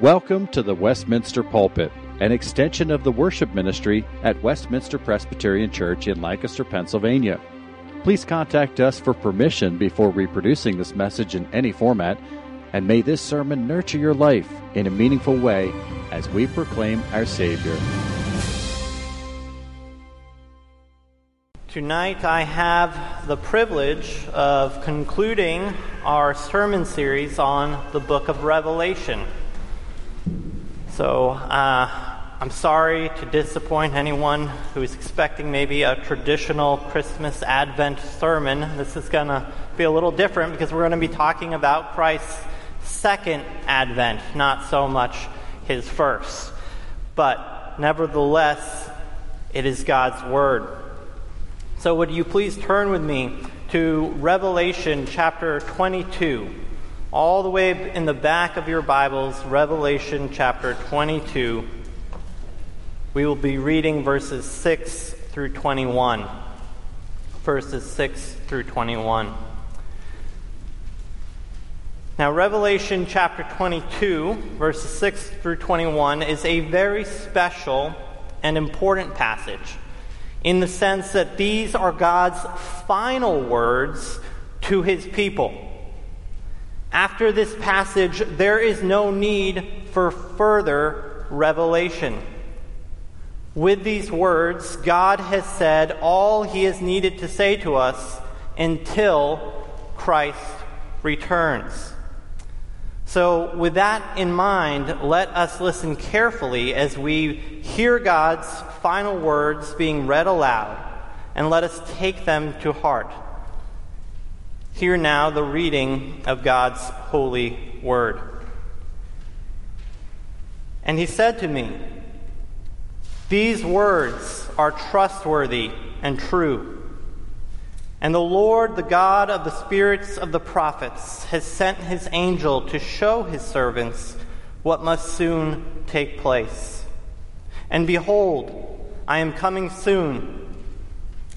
Welcome to the Westminster Pulpit, an extension of the worship ministry at Westminster Presbyterian Church in Lancaster, Pennsylvania. Please contact us for permission before reproducing this message in any format, and may this sermon nurture your life in a meaningful way as we proclaim our Savior. Tonight I have the privilege of concluding our sermon series on the Book of Revelation. So I'm sorry to disappoint anyone who is expecting maybe a traditional Christmas Advent sermon. This is going to be a little different because we're going to be talking about Christ's second Advent, not so much his first. But nevertheless, it is God's Word. So would you please turn with me to Revelation chapter 22. All the way in the back of your Bibles, Revelation chapter 22, we will be reading verses 6 through 21. Verses 6 through 21. Now, Revelation chapter 22, verses 6 through 21, is a very special and important passage in the sense that these are God's final words to his people. After this passage, there is no need for further revelation. With these words, God has said all he is needed to say to us until Christ returns. So, with that in mind, let us listen carefully as we hear God's final words being read aloud, and let us take them to heart. Hear now the reading of God's holy word. And he said to me, "These words are trustworthy and true. And the Lord, the God of the spirits of the prophets, has sent his angel to show his servants what must soon take place. And behold, I am coming soon.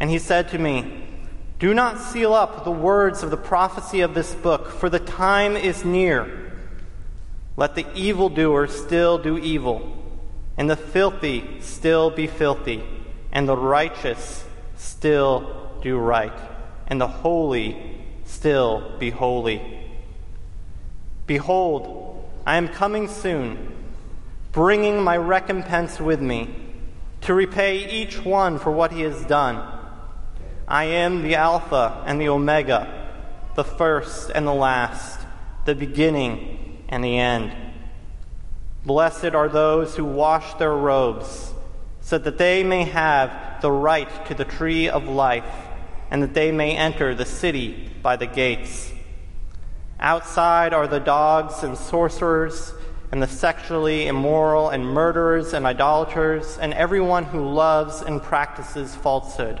And he said to me, 'Do not seal up the words of the prophecy of this book, for the time is near. Let the evildoer still do evil, and the filthy still be filthy, and the righteous still do right, and the holy still be holy. Behold, I am coming soon, bringing my recompense with me, to repay each one for what he has done. I am the Alpha and the Omega, the first and the last, the beginning and the end. Blessed are those who wash their robes, so that they may have the right to the tree of life, and that they may enter the city by the gates. Outside are the dogs and sorcerers, and the sexually immoral, and murderers, and idolaters, and everyone who loves and practices falsehood.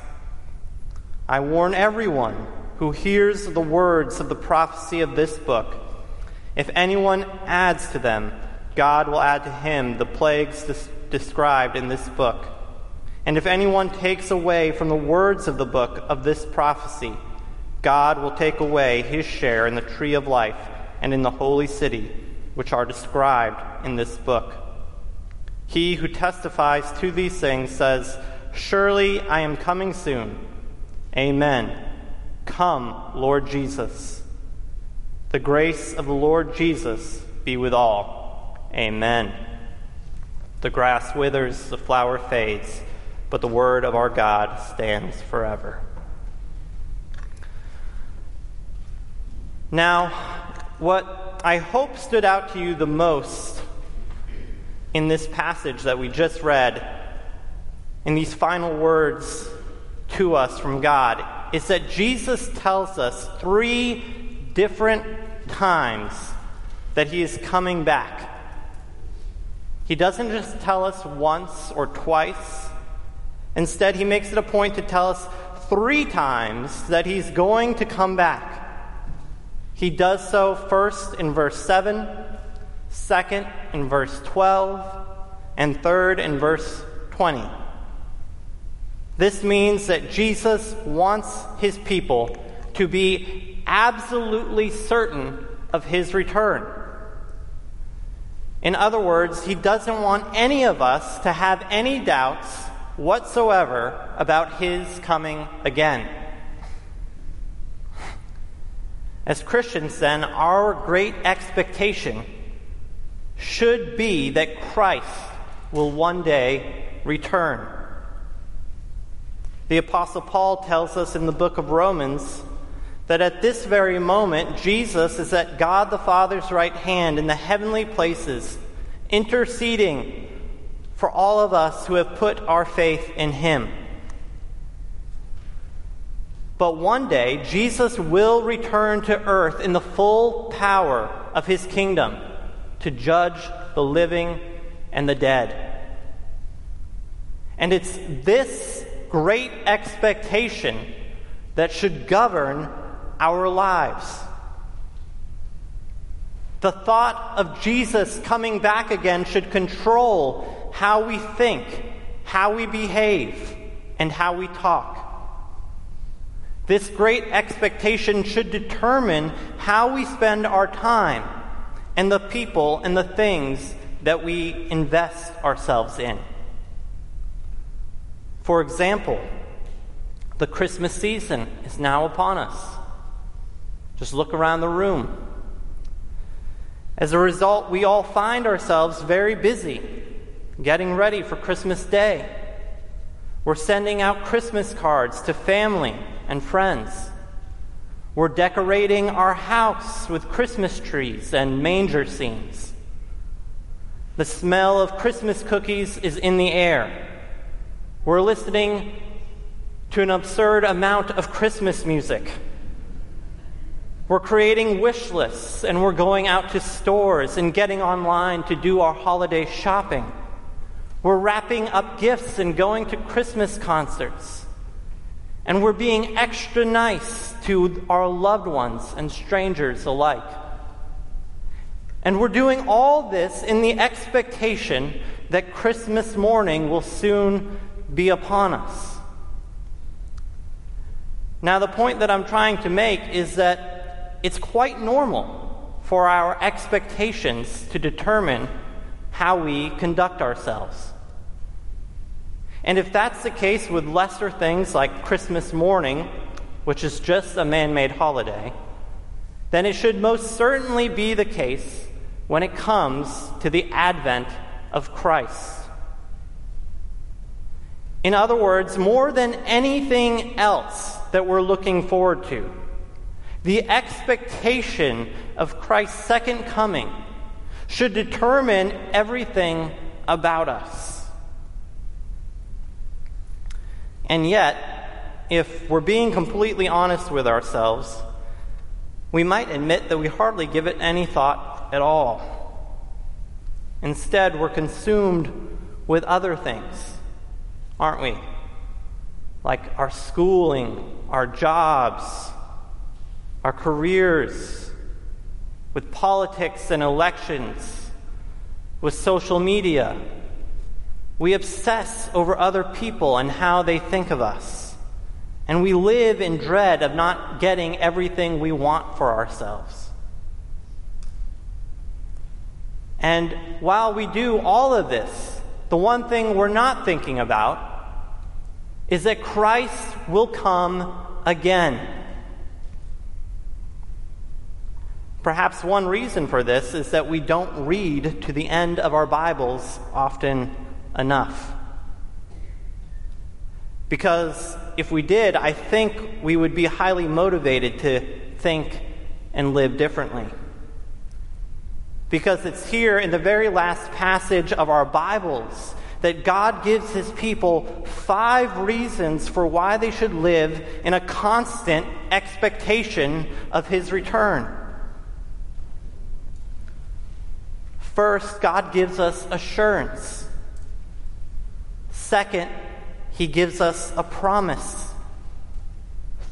I warn everyone who hears the words of the prophecy of this book. If anyone adds to them, God will add to him the plagues described in this book. And if anyone takes away from the words of the book of this prophecy, God will take away his share in the tree of life and in the holy city, which are described in this book. He who testifies to these things says, 'Surely I am coming soon.' Amen. Come, Lord Jesus. The grace of the Lord Jesus be with all. Amen." The grass withers, the flower fades, but the word of our God stands forever. Now, what I hope stood out to you the most in this passage that we just read, in these final words to us from God, is that Jesus tells us three different times that he is coming back. He doesn't just tell us once or twice. Instead, he makes it a point to tell us three times that he's going to come back. He does so first in verse 7, second in verse 12, and third in verse 20. This means that Jesus wants his people to be absolutely certain of his return. In other words, he doesn't want any of us to have any doubts whatsoever about his coming again. As Christians, then, our great expectation should be that Christ will one day return. The Apostle Paul tells us in the book of Romans that at this very moment, Jesus is at God the Father's right hand in the heavenly places, interceding for all of us who have put our faith in him. But one day, Jesus will return to earth in the full power of his kingdom to judge the living and the dead. And it's this great expectation that should govern our lives. The thought of Jesus coming back again should control how we think, how we behave, and how we talk. This great expectation should determine how we spend our time and the people and the things that we invest ourselves in. For example, the Christmas season is now upon us. Just look around the room. As a result, we all find ourselves very busy getting ready for Christmas Day. We're sending out Christmas cards to family and friends. We're decorating our house with Christmas trees and manger scenes. The smell of Christmas cookies is in the air. We're listening to an absurd amount of Christmas music. We're creating wish lists, and we're going out to stores and getting online to do our holiday shopping. We're wrapping up gifts and going to Christmas concerts. And we're being extra nice to our loved ones and strangers alike. And we're doing all this in the expectation that Christmas morning will soon be upon us. Now, the point that I'm trying to make is that it's quite normal for our expectations to determine how we conduct ourselves. And if that's the case with lesser things like Christmas morning, which is just a man-made holiday, then it should most certainly be the case when it comes to the advent of Christ. In other words, more than anything else that we're looking forward to, the expectation of Christ's second coming should determine everything about us. And yet, if we're being completely honest with ourselves, we might admit that we hardly give it any thought at all. Instead, we're consumed with other things, aren't we? Like our schooling, our jobs, our careers, with politics and elections, with social media. We obsess over other people and how they think of us. And we live in dread of not getting everything we want for ourselves. And while we do all of this, the one thing we're not thinking about is that Christ will come again. Perhaps one reason for this is that we don't read to the end of our Bibles often enough. Because if we did, I think we would be highly motivated to think and live differently. Because it's here in the very last passage of our Bibles that God gives his people 5 reasons for why they should live in a constant expectation of his return. First, God gives us assurance. Second, he gives us a promise.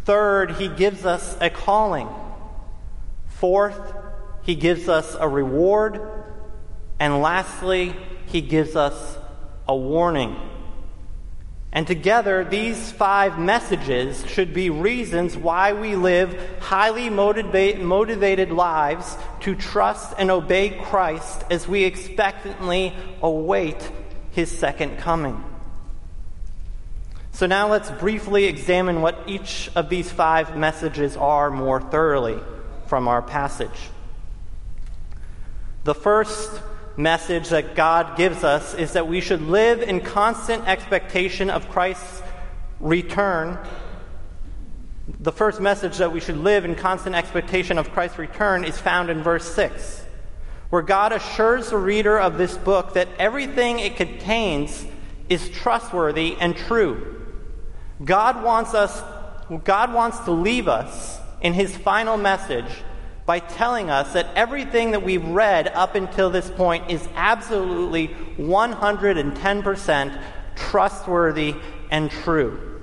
Third, he gives us a calling. Fourth, he gives us a reward. And lastly, he gives us a warning. And together, these 5 messages should be reasons why we live highly motivated lives to trust and obey Christ as we expectantly await his second coming. So now let's briefly examine what each of these 5 messages are more thoroughly from our passage. The first message that God gives us is that we should live in constant expectation of Christ's return. The first message that we should live in constant expectation of Christ's return is found in verse 6, where God assures the reader of this book that everything it contains is trustworthy and true. God wants to leave us in his final message by telling us that everything that we've read up until this point is absolutely 110% trustworthy and true.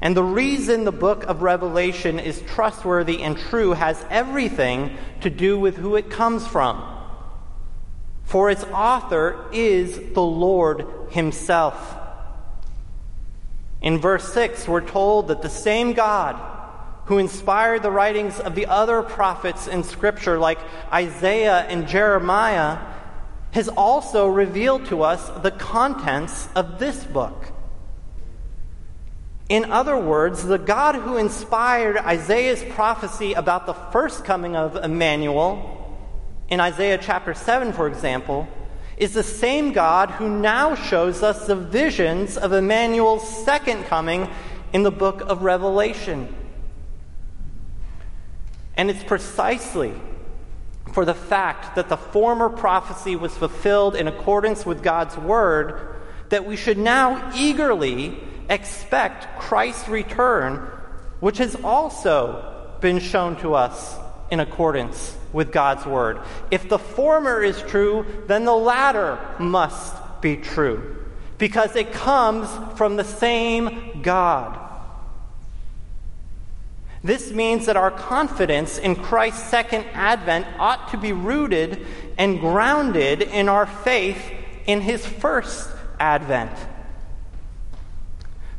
And the reason the book of Revelation is trustworthy and true has everything to do with who it comes from. For its author is the Lord himself. In verse 6, we're told that the same God who inspired the writings of the other prophets in Scripture, like Isaiah and Jeremiah, has also revealed to us the contents of this book. In other words, the God who inspired Isaiah's prophecy about the first coming of Emmanuel, in Isaiah chapter 7, for example, is the same God who now shows us the visions of Emmanuel's second coming in the book of Revelation. And it's precisely for the fact that the former prophecy was fulfilled in accordance with God's word that we should now eagerly expect Christ's return, which has also been shown to us in accordance with God's word. If the former is true, then the latter must be true, because it comes from the same God. This means that our confidence in Christ's second advent ought to be rooted and grounded in our faith in his first advent.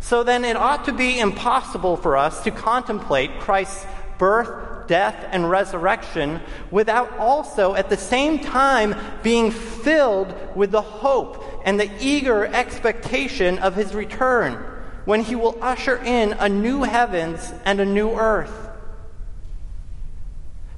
So then it ought to be impossible for us to contemplate Christ's birth, death, and resurrection without also at the same time being filled with the hope and the eager expectation of his return, when he will usher in a new heavens and a new earth.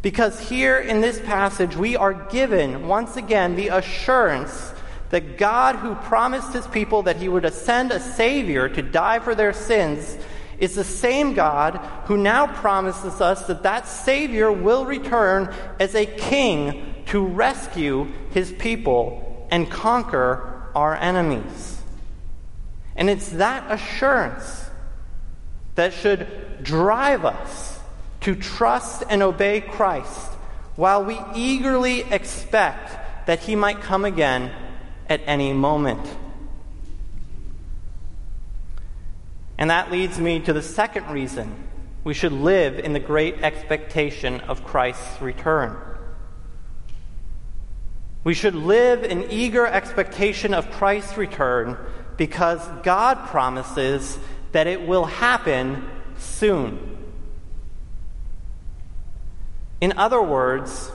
Because here in this passage, we are given, once again, the assurance that God, who promised his people that he would send a Savior to die for their sins, is the same God who now promises us that that Savior will return as a king to rescue his people and conquer our enemies. And it's that assurance that should drive us to trust and obey Christ while we eagerly expect that he might come again at any moment. And that leads me to the second reason we should live in the great expectation of Christ's return. We should live in eager expectation of Christ's return because God promises that it will happen soon. In other words,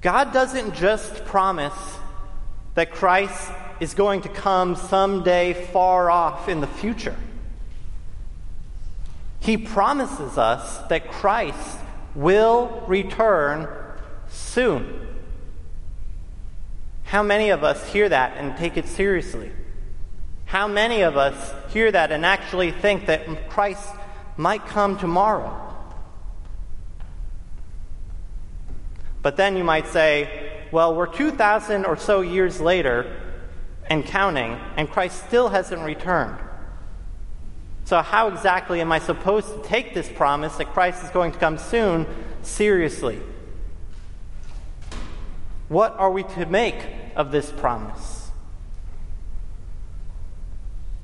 God doesn't just promise that Christ is going to come someday far off in the future. He promises us that Christ will return soon. How many of us hear that and take it seriously? How many of us hear that and actually think that Christ might come tomorrow? But then you might say, well, we're 2,000 or so years later and counting, and Christ still hasn't returned. So how exactly am I supposed to take this promise that Christ is going to come soon seriously? What are we to make of this promise?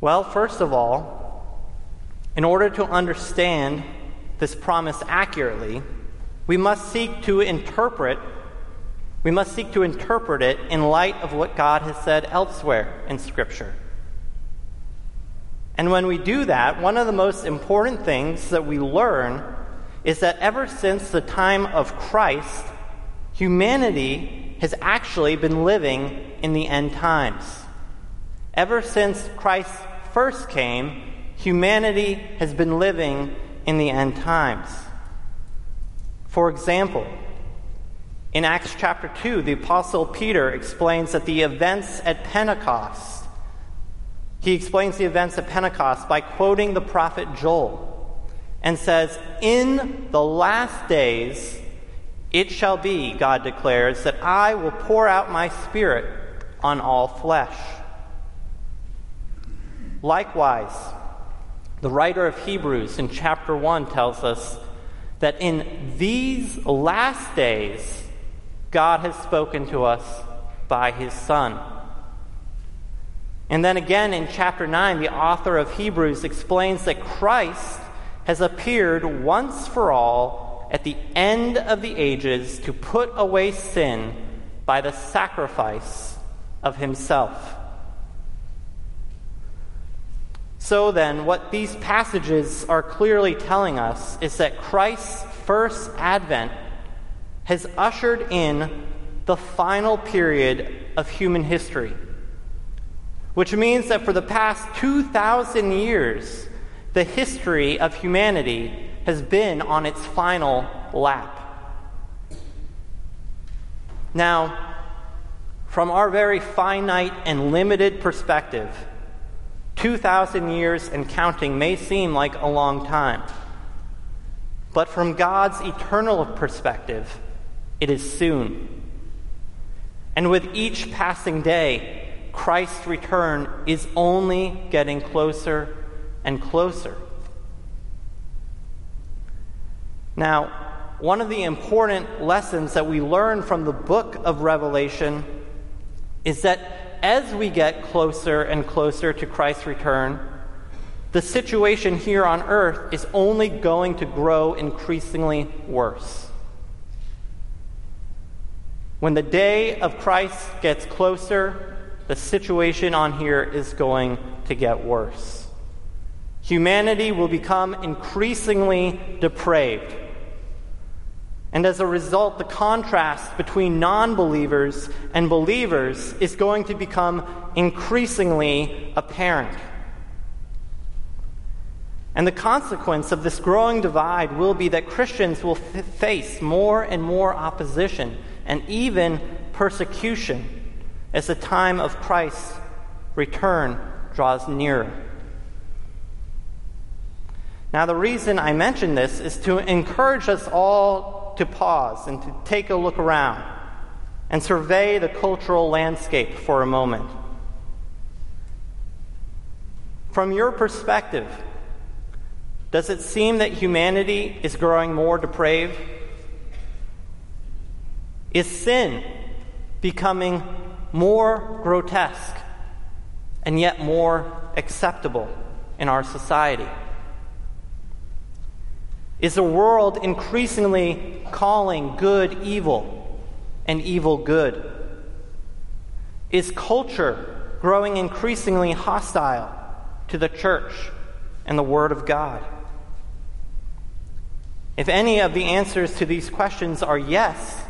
Well, first of all, in order to understand this promise accurately, we must seek to interpret it in light of what God has said elsewhere in Scripture. And when we do that, one of the most important things that we learn is that ever since the time of Christ, humanity has actually been living in the end times. Ever since Christ first came, humanity has been living in the end times. For example, in Acts chapter 2, the Apostle Peter explains that the events at Pentecost by quoting the prophet Joel and says, "In the last days it shall be, God declares, that I will pour out my Spirit on all flesh." Likewise, the writer of Hebrews in chapter 1 tells us that in these last days God has spoken to us by His Son. And then again in chapter 9, the author of Hebrews explains that Christ has appeared once for all at the end of the ages to put away sin by the sacrifice of Himself. So then, what these passages are clearly telling us is that Christ's first advent has ushered in the final period of human history, which means that for the past 2,000 years, the history of humanity has been on its final lap. Now, from our very finite and limited perspective, 2,000 years and counting may seem like a long time. But from God's eternal perspective, it is soon. And with each passing day, Christ's return is only getting closer and closer. Now, one of the important lessons that we learn from the book of Revelation is that as we get closer and closer to Christ's return, the situation here on earth is only going to grow increasingly worse. When the day of Christ gets closer, the situation on here is going to get worse. Humanity will become increasingly depraved. And as a result, the contrast between non-believers and believers is going to become increasingly apparent. And the consequence of this growing divide will be that Christians will face more and more opposition and even persecution as the time of Christ's return draws nearer. Now, the reason I mention this is to encourage us all to pause and to take a look around and survey the cultural landscape for a moment. From your perspective, does it seem that humanity is growing more depraved? Is sin becoming more grotesque and yet more acceptable in our society? Is the world increasingly calling good evil and evil good? Is culture growing increasingly hostile to the church and the Word of God? If any of the answers to these questions are yes,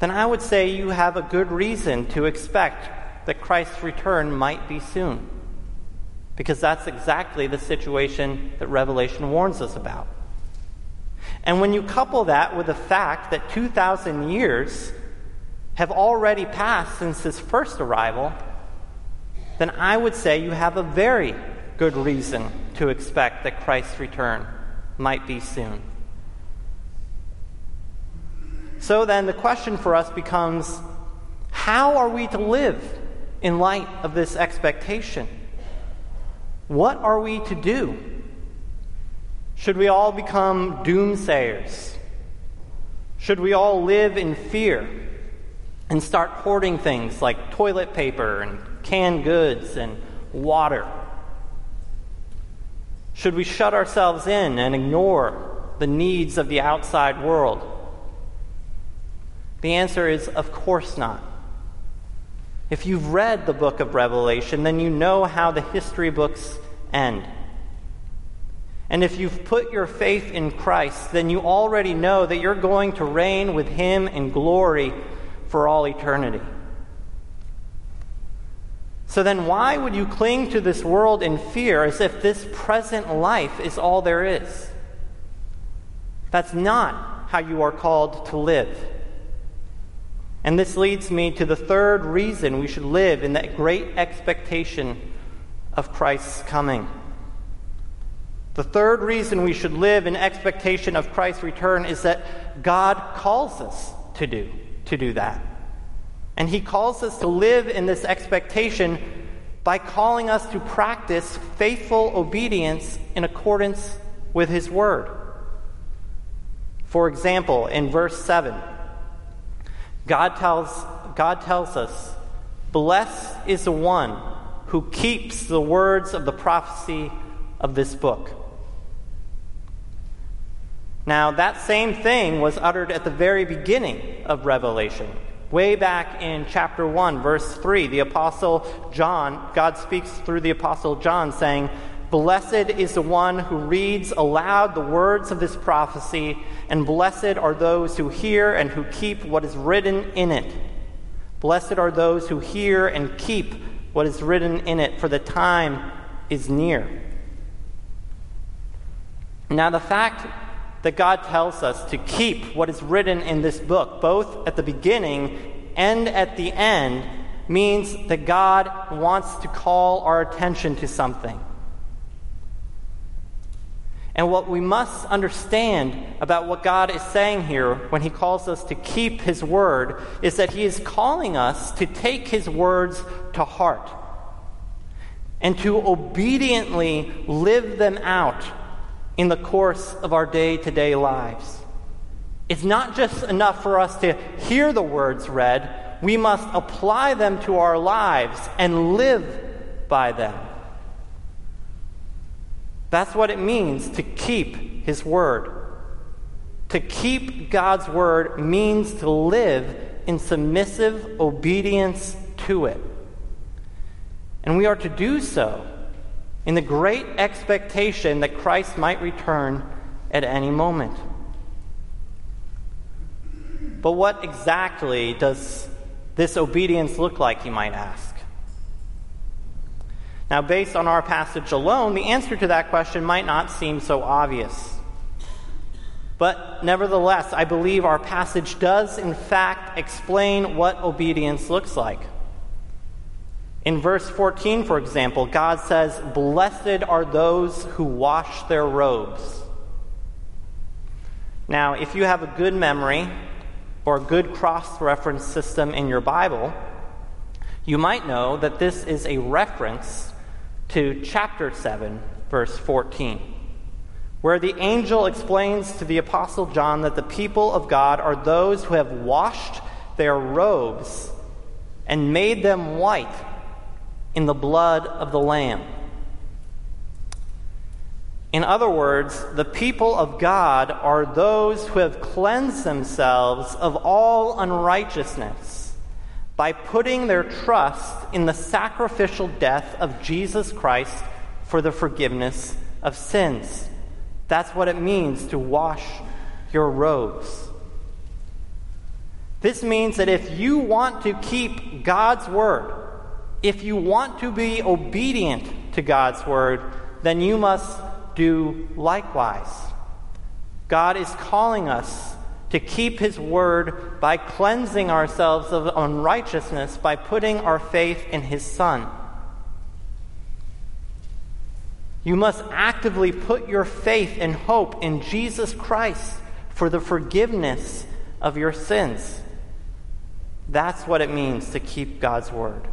then I would say you have a good reason to expect that Christ's return might be soon, because that's exactly the situation that Revelation warns us about. And when you couple that with the fact that 2,000 years have already passed since his first arrival, then I would say you have a very good reason to expect that Christ's return might be soon. So then the question for us becomes, how are we to live in light of this expectation? What are we to do? Should we all become doomsayers? Should we all live in fear and start hoarding things like toilet paper and canned goods and water? Should we shut ourselves in and ignore the needs of the outside world? The answer is, of course not. If you've read the book of Revelation, then you know how the history books end. And if you've put your faith in Christ, then you already know that you're going to reign with him in glory for all eternity. So then why would you cling to this world in fear as if this present life is all there is? That's not how you are called to live. And this leads me to the third reason we should live in that great expectation of Christ's coming. The third reason we should live in expectation of Christ's return is that God calls us to do that. And he calls us to live in this expectation by calling us to practice faithful obedience in accordance with his word. For example, in verse 7, God tells us, "Blessed is the one who keeps the words of the prophecy of this book." Now, that same thing was uttered at the very beginning of Revelation. Way back in chapter 1, verse 3, the Apostle John, God speaks through the Apostle John saying, "Blessed is the one who reads aloud the words of this prophecy, and blessed are those who hear and who keep what is written in it. Blessed are those who hear and keep what is written in it, for the time is near." Now, the fact that God tells us to keep what is written in this book, both at the beginning and at the end, means that God wants to call our attention to something. And what we must understand about what God is saying here when he calls us to keep his word is that he is calling us to take his words to heart and to obediently live them out in the course of our day-to-day lives. It's not just enough for us to hear the words read. We must apply them to our lives and live by them. That's what it means to keep his word. To keep God's word means to live in submissive obedience to it. And we are to do so in the great expectation that Christ might return at any moment. But what exactly does this obedience look like, you might ask? Now, based on our passage alone, the answer to that question might not seem so obvious. But nevertheless, I believe our passage does, in fact, explain what obedience looks like. In verse 14, for example, God says, "Blessed are those who wash their robes." Now, if you have a good memory or a good cross-reference system in your Bible, you might know that this is a reference to chapter 7, verse 14, where the angel explains to the Apostle John that the people of God are those who have washed their robes and made them white in the blood of the Lamb. In other words, the people of God are those who have cleansed themselves of all unrighteousness by putting their trust in the sacrificial death of Jesus Christ for the forgiveness of sins. That's what it means to wash your robes. This means that if you want to keep God's word, if you want to be obedient to God's word, then you must do likewise. God is calling us to keep his word by cleansing ourselves of unrighteousness, by putting our faith in his Son. You must actively put your faith and hope in Jesus Christ for the forgiveness of your sins. That's what it means to keep God's word.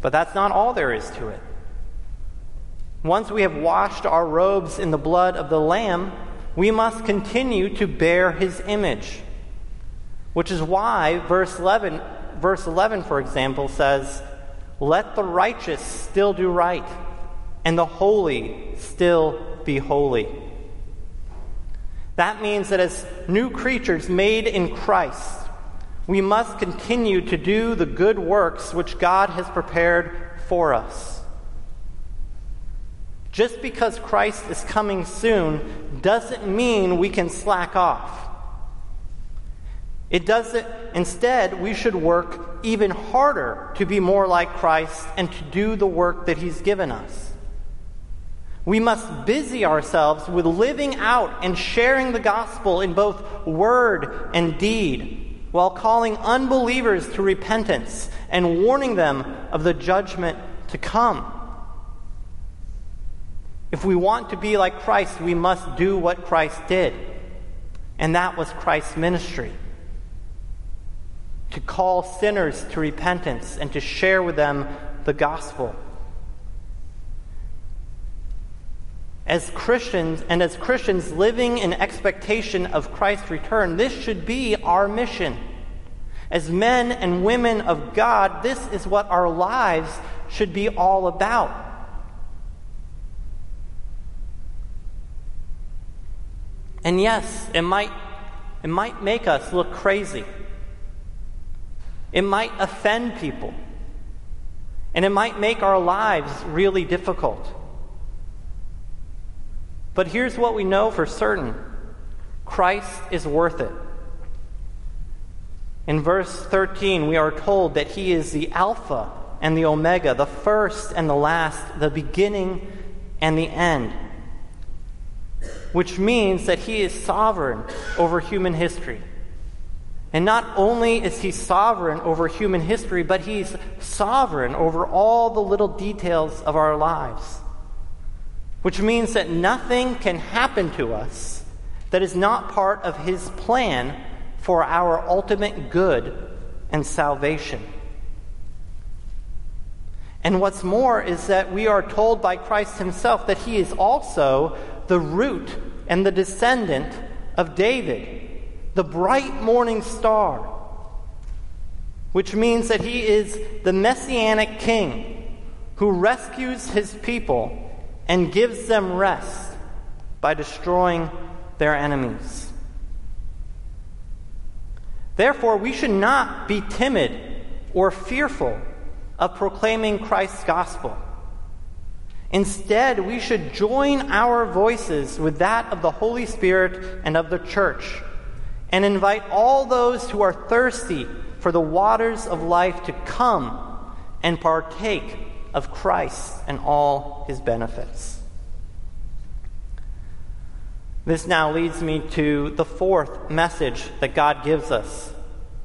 But that's not all there is to it. Once we have washed our robes in the blood of the Lamb, we must continue to bear his image. Which is why verse 11, for example, says, "Let the righteous still do right, and the holy still be holy." That means that as new creatures made in Christ, we must continue to do the good works which God has prepared for us. Just because Christ is coming soon doesn't mean we can slack off. It doesn't. Instead, we should work even harder to be more like Christ and to do the work that he's given us. We must busy ourselves with living out and sharing the gospel in both word and deed, while calling unbelievers to repentance and warning them of the judgment to come. If we want to be like Christ, we must do what Christ did. And that was Christ's ministry: to call sinners to repentance and to share with them the gospel. As Christians living in expectation of Christ's return, this should be our mission. As men and women of God, this is what our lives should be all about. And yes, it might make us look crazy. It might offend people. And it might make our lives really difficult. But here's what we know for certain: Christ is worth it. In verse 13, we are told that he is the Alpha and the Omega, the first and the last, the beginning and the end, which means that he is sovereign over human history. And not only is he sovereign over human history, but he's sovereign over all the little details of our lives. Which means that nothing can happen to us that is not part of his plan for our ultimate good and salvation. And what's more is that we are told by Christ himself that he is also the root and the descendant of David, the bright morning star, which means that he is the messianic king who rescues his people and gives them rest by destroying their enemies. Therefore, we should not be timid or fearful of proclaiming Christ's gospel. Instead, we should join our voices with that of the Holy Spirit and of the church, and invite all those who are thirsty for the waters of life to come and partake of Christ and all his benefits. This now leads me to the fourth message that God gives us,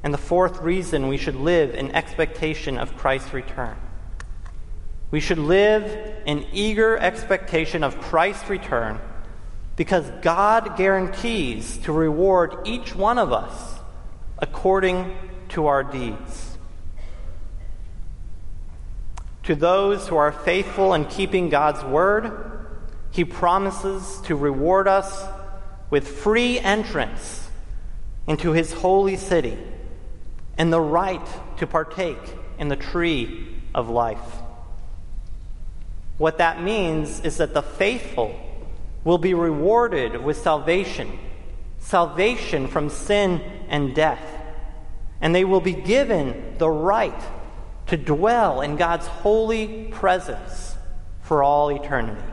and the fourth reason we should live in expectation of Christ's return. We should live in eager expectation of Christ's return because God guarantees to reward each one of us according to our deeds. To those who are faithful in keeping God's word, he promises to reward us with free entrance into his holy city and the right to partake in the tree of life. What that means is that the faithful will be rewarded with salvation from sin and death, and they will be given the right to dwell in God's holy presence for all eternity.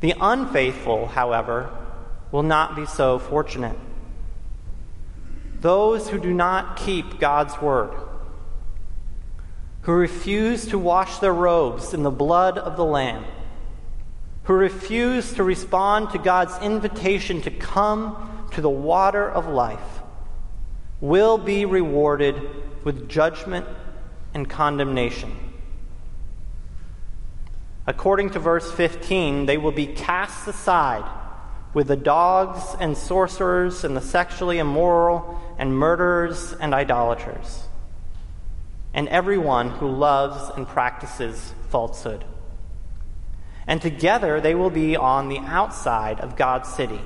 The unfaithful, however, will not be so fortunate. Those who do not keep God's word, who refuse to wash their robes in the blood of the Lamb, who refuse to respond to God's invitation to come to the water of life, will be rewarded with judgment and condemnation. According to verse 15, they will be cast aside with the dogs and sorcerers and the sexually immoral and murderers and idolaters, and everyone who loves and practices falsehood. And together they will be on the outside of God's city,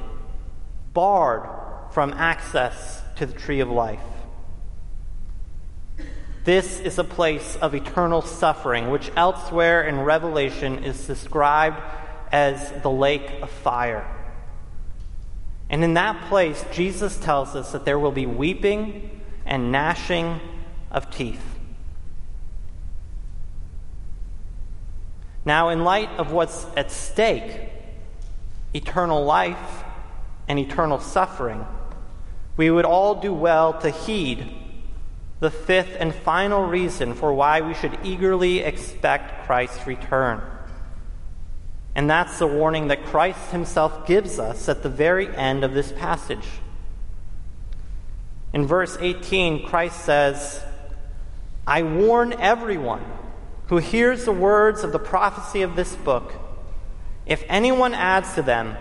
barred from access to the tree of life. This is a place of eternal suffering, which elsewhere in Revelation is described as the lake of fire. And in that place, Jesus tells us that there will be weeping and gnashing of teeth. Now, in light of what's at stake, eternal life and eternal suffering, we would all do well to heed the fifth and final reason for why we should eagerly expect Christ's return. And that's the warning that Christ himself gives us at the very end of this passage. In verse 18, Christ says, "I warn everyone who hears the words of the prophecy of this book. If anyone adds to them,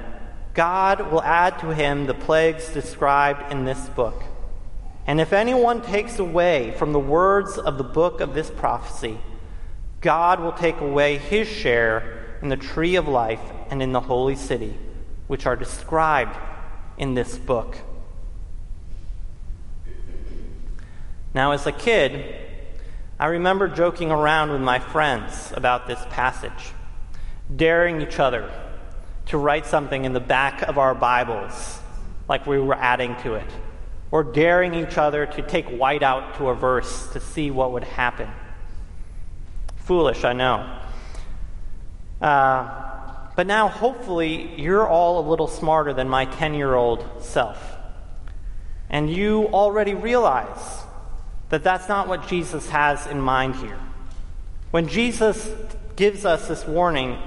God will add to him the plagues described in this book. And if anyone takes away from the words of the book of this prophecy, God will take away his share in the tree of life and in the holy city, which are described in this book." Now, as a kid, I remember joking around with my friends about this passage, daring each other to write something in the back of our Bibles, like we were adding to it, or daring each other to take white out to a verse to see what would happen. Foolish, I know. But now, hopefully, you're all a little smarter than my 10-year-old self, and you already realize that that's not what Jesus has in mind here. When Jesus gives us this warning,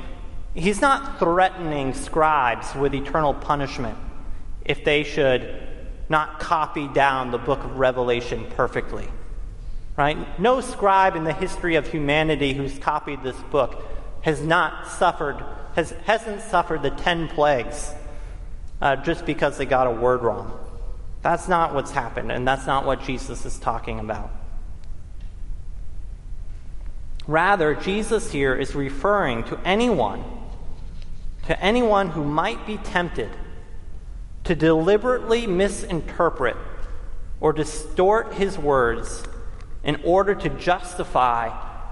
he's not threatening scribes with eternal punishment if they should not copy down the book of Revelation perfectly, right? No scribe in the history of humanity who's copied this book hasn't suffered the 10 plagues just because they got a word wrong. That's not what's happened, and that's not what Jesus is talking about. Rather, Jesus here is referring to anyone who might be tempted to deliberately misinterpret or distort his words in order to justify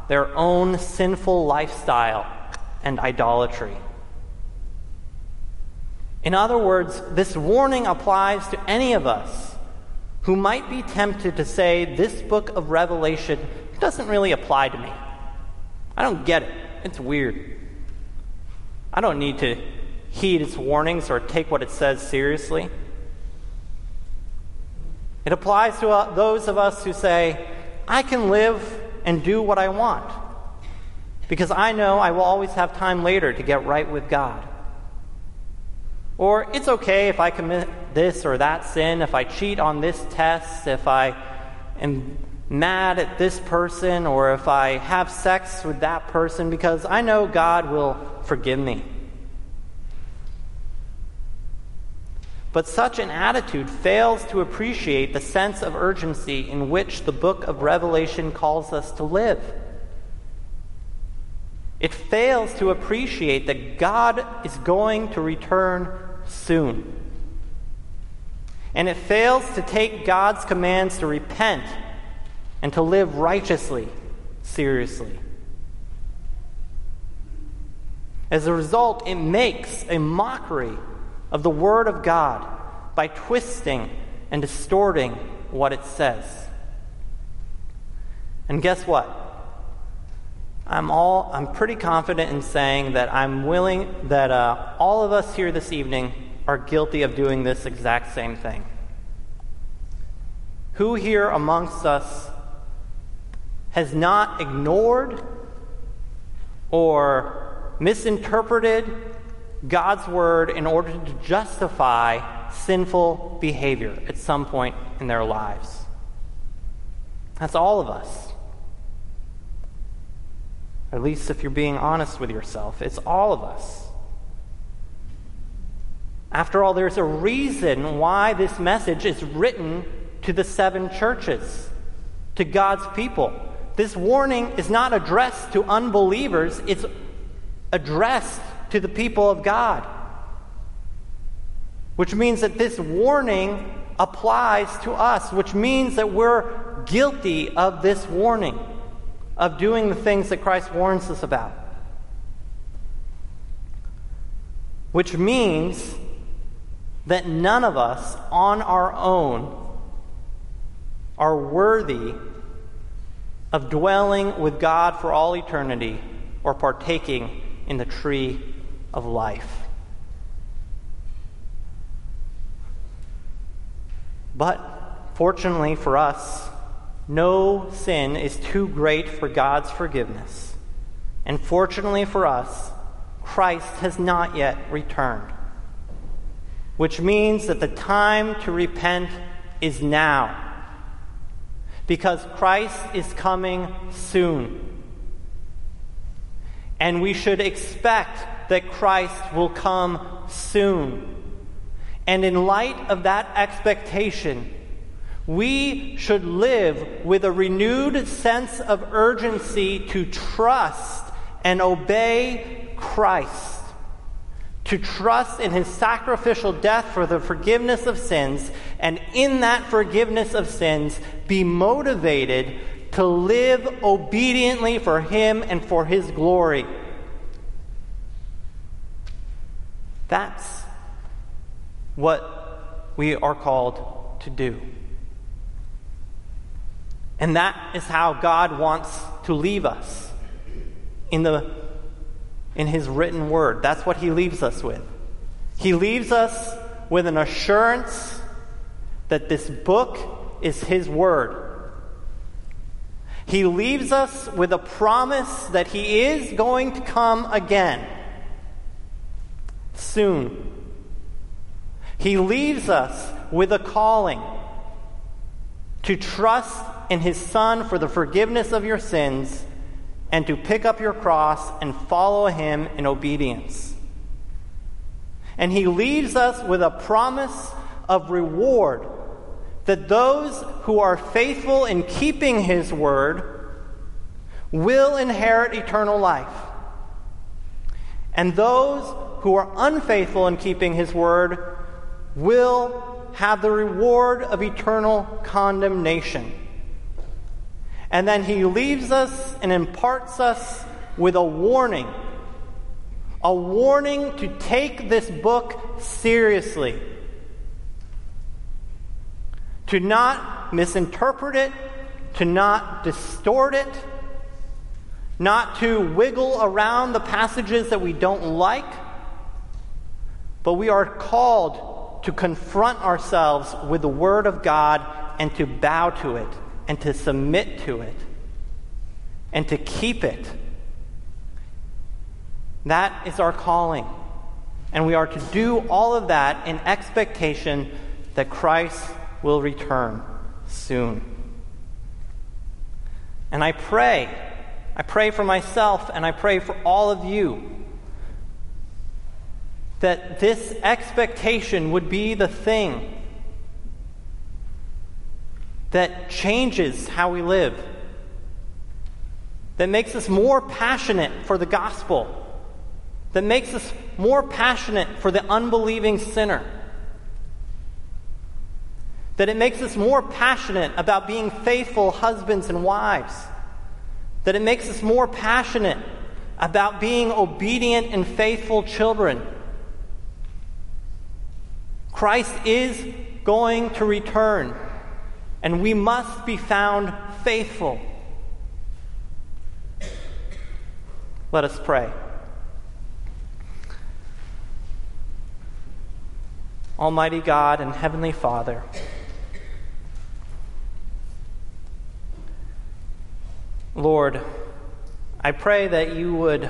their own sinful lifestyle and idolatry. In other words, this warning applies to any of us who might be tempted to say, this book of Revelation doesn't really apply to me. I don't get it. It's weird. I don't need to heed its warnings or take what it says seriously. It applies to those of us who say, I can live and do what I want because I know I will always have time later to get right with God. Or it's okay if I commit this or that sin, if I cheat on this test, if I am mad at this person, or if I have sex with that person, because I know God will forgive me. But such an attitude fails to appreciate the sense of urgency in which the book of Revelation calls us to live. It fails to appreciate that God is going to return soon. And it fails to take God's commands to repent and to live righteously seriously. As a result, it makes a mockery of the Word of God by twisting and distorting what it says. And guess what? I'm pretty confident in saying that I'm willing that all of us here this evening are guilty of doing this exact same thing. Who here amongst us has not ignored or misinterpreted God's word in order to justify sinful behavior at some point in their lives. That's all of us. At least if you're being honest with yourself, it's all of us. After all, there's a reason why this message is written to the seven churches, to God's people. This warning is not addressed to unbelievers, it's addressed to the people of God. Which means that this warning applies to us, which means that we're guilty of this warning, of doing the things that Christ warns us about. Which means that none of us on our own are worthy of dwelling with God for all eternity or partaking in the tree of life. But fortunately for us, no sin is too great for God's forgiveness. And fortunately for us, Christ has not yet returned, which means that the time to repent is now, because Christ is coming soon. And we should expect that Christ will come soon. And in light of that expectation, we should live with a renewed sense of urgency to trust and obey Christ, to trust in his sacrificial death for the forgiveness of sins, and in that forgiveness of sins, be motivated to live obediently for him and for his glory. That's what we are called to do. And that is how God wants to leave us in his written word. That's what he leaves us with. He leaves us with an assurance that this book is his word. He leaves us with a promise that he is going to come again, soon. He leaves us with a calling to trust in his Son for the forgiveness of your sins, and to pick up your cross and follow him in obedience. And he leaves us with a promise of reward, that those who are faithful in keeping his word will inherit eternal life. And those who are unfaithful in keeping his word will have the reward of eternal condemnation. And then he leaves us and imparts us with a warning to take this book seriously, to not misinterpret it, to not distort it, not to wiggle around the passages that we don't like, but we are called to confront ourselves with the Word of God and to bow to it, and to submit to it, and to keep it. That is our calling. And we are to do all of that in expectation that Christ will return soon. And I pray for myself, and I pray for all of you, that this expectation would be the thing that changes how we live, that makes us more passionate for the gospel, that makes us more passionate for the unbelieving sinner, that it makes us more passionate about being faithful husbands and wives, that it makes us more passionate about being obedient and faithful children. Christ is going to return, and we must be found faithful. Let us pray. Almighty God and Heavenly Father, Lord, I pray that you would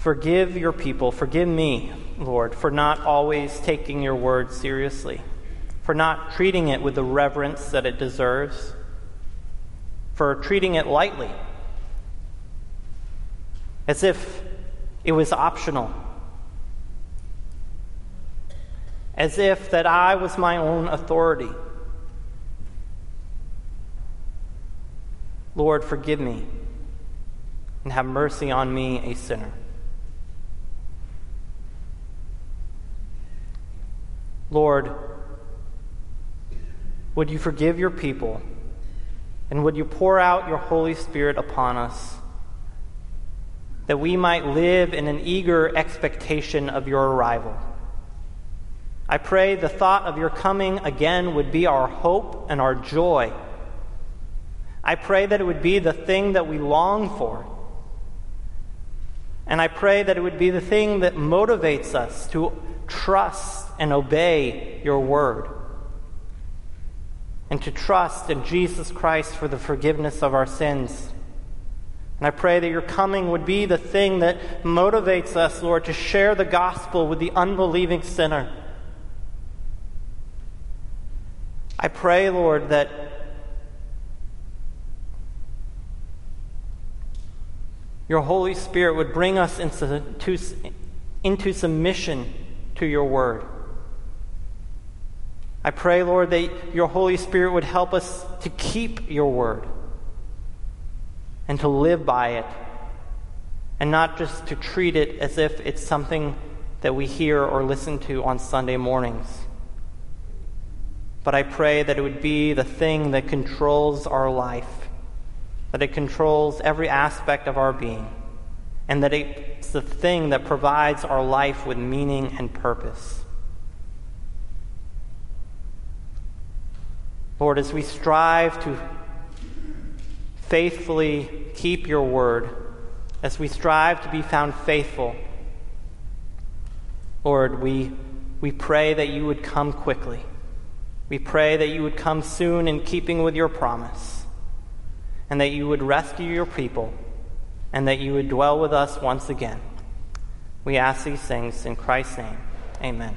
Forgive your people, forgive me, Lord, for not always taking your word seriously, for not treating it with the reverence that it deserves, for treating it lightly, as if it was optional, as if that I was my own authority. Lord, forgive me and have mercy on me, a sinner. Lord, would you forgive your people, and would you pour out your Holy Spirit upon us, that we might live in an eager expectation of your arrival. I pray the thought of your coming again would be our hope and our joy. I pray that it would be the thing that we long for. And I pray that it would be the thing that motivates us to trust and obey your word, and to trust in Jesus Christ for the forgiveness of our sins. And I pray that your coming would be the thing that motivates us, Lord, to share the gospel with the unbelieving sinner. I pray, Lord, that your Holy Spirit would bring us into submission to your word. I pray, Lord, that your Holy Spirit would help us to keep your word and to live by it, and not just to treat it as if it's something that we hear or listen to on Sunday mornings. But I pray that it would be the thing that controls our life, that it controls every aspect of our being, and that it's the thing that provides our life with meaning and purpose. Lord, as we strive to faithfully keep your word, as we strive to be found faithful, Lord, we pray that you would come quickly. We pray that you would come soon in keeping with your promise, and that you would rescue your people, and that you would dwell with us once again. We ask these things in Christ's name. Amen.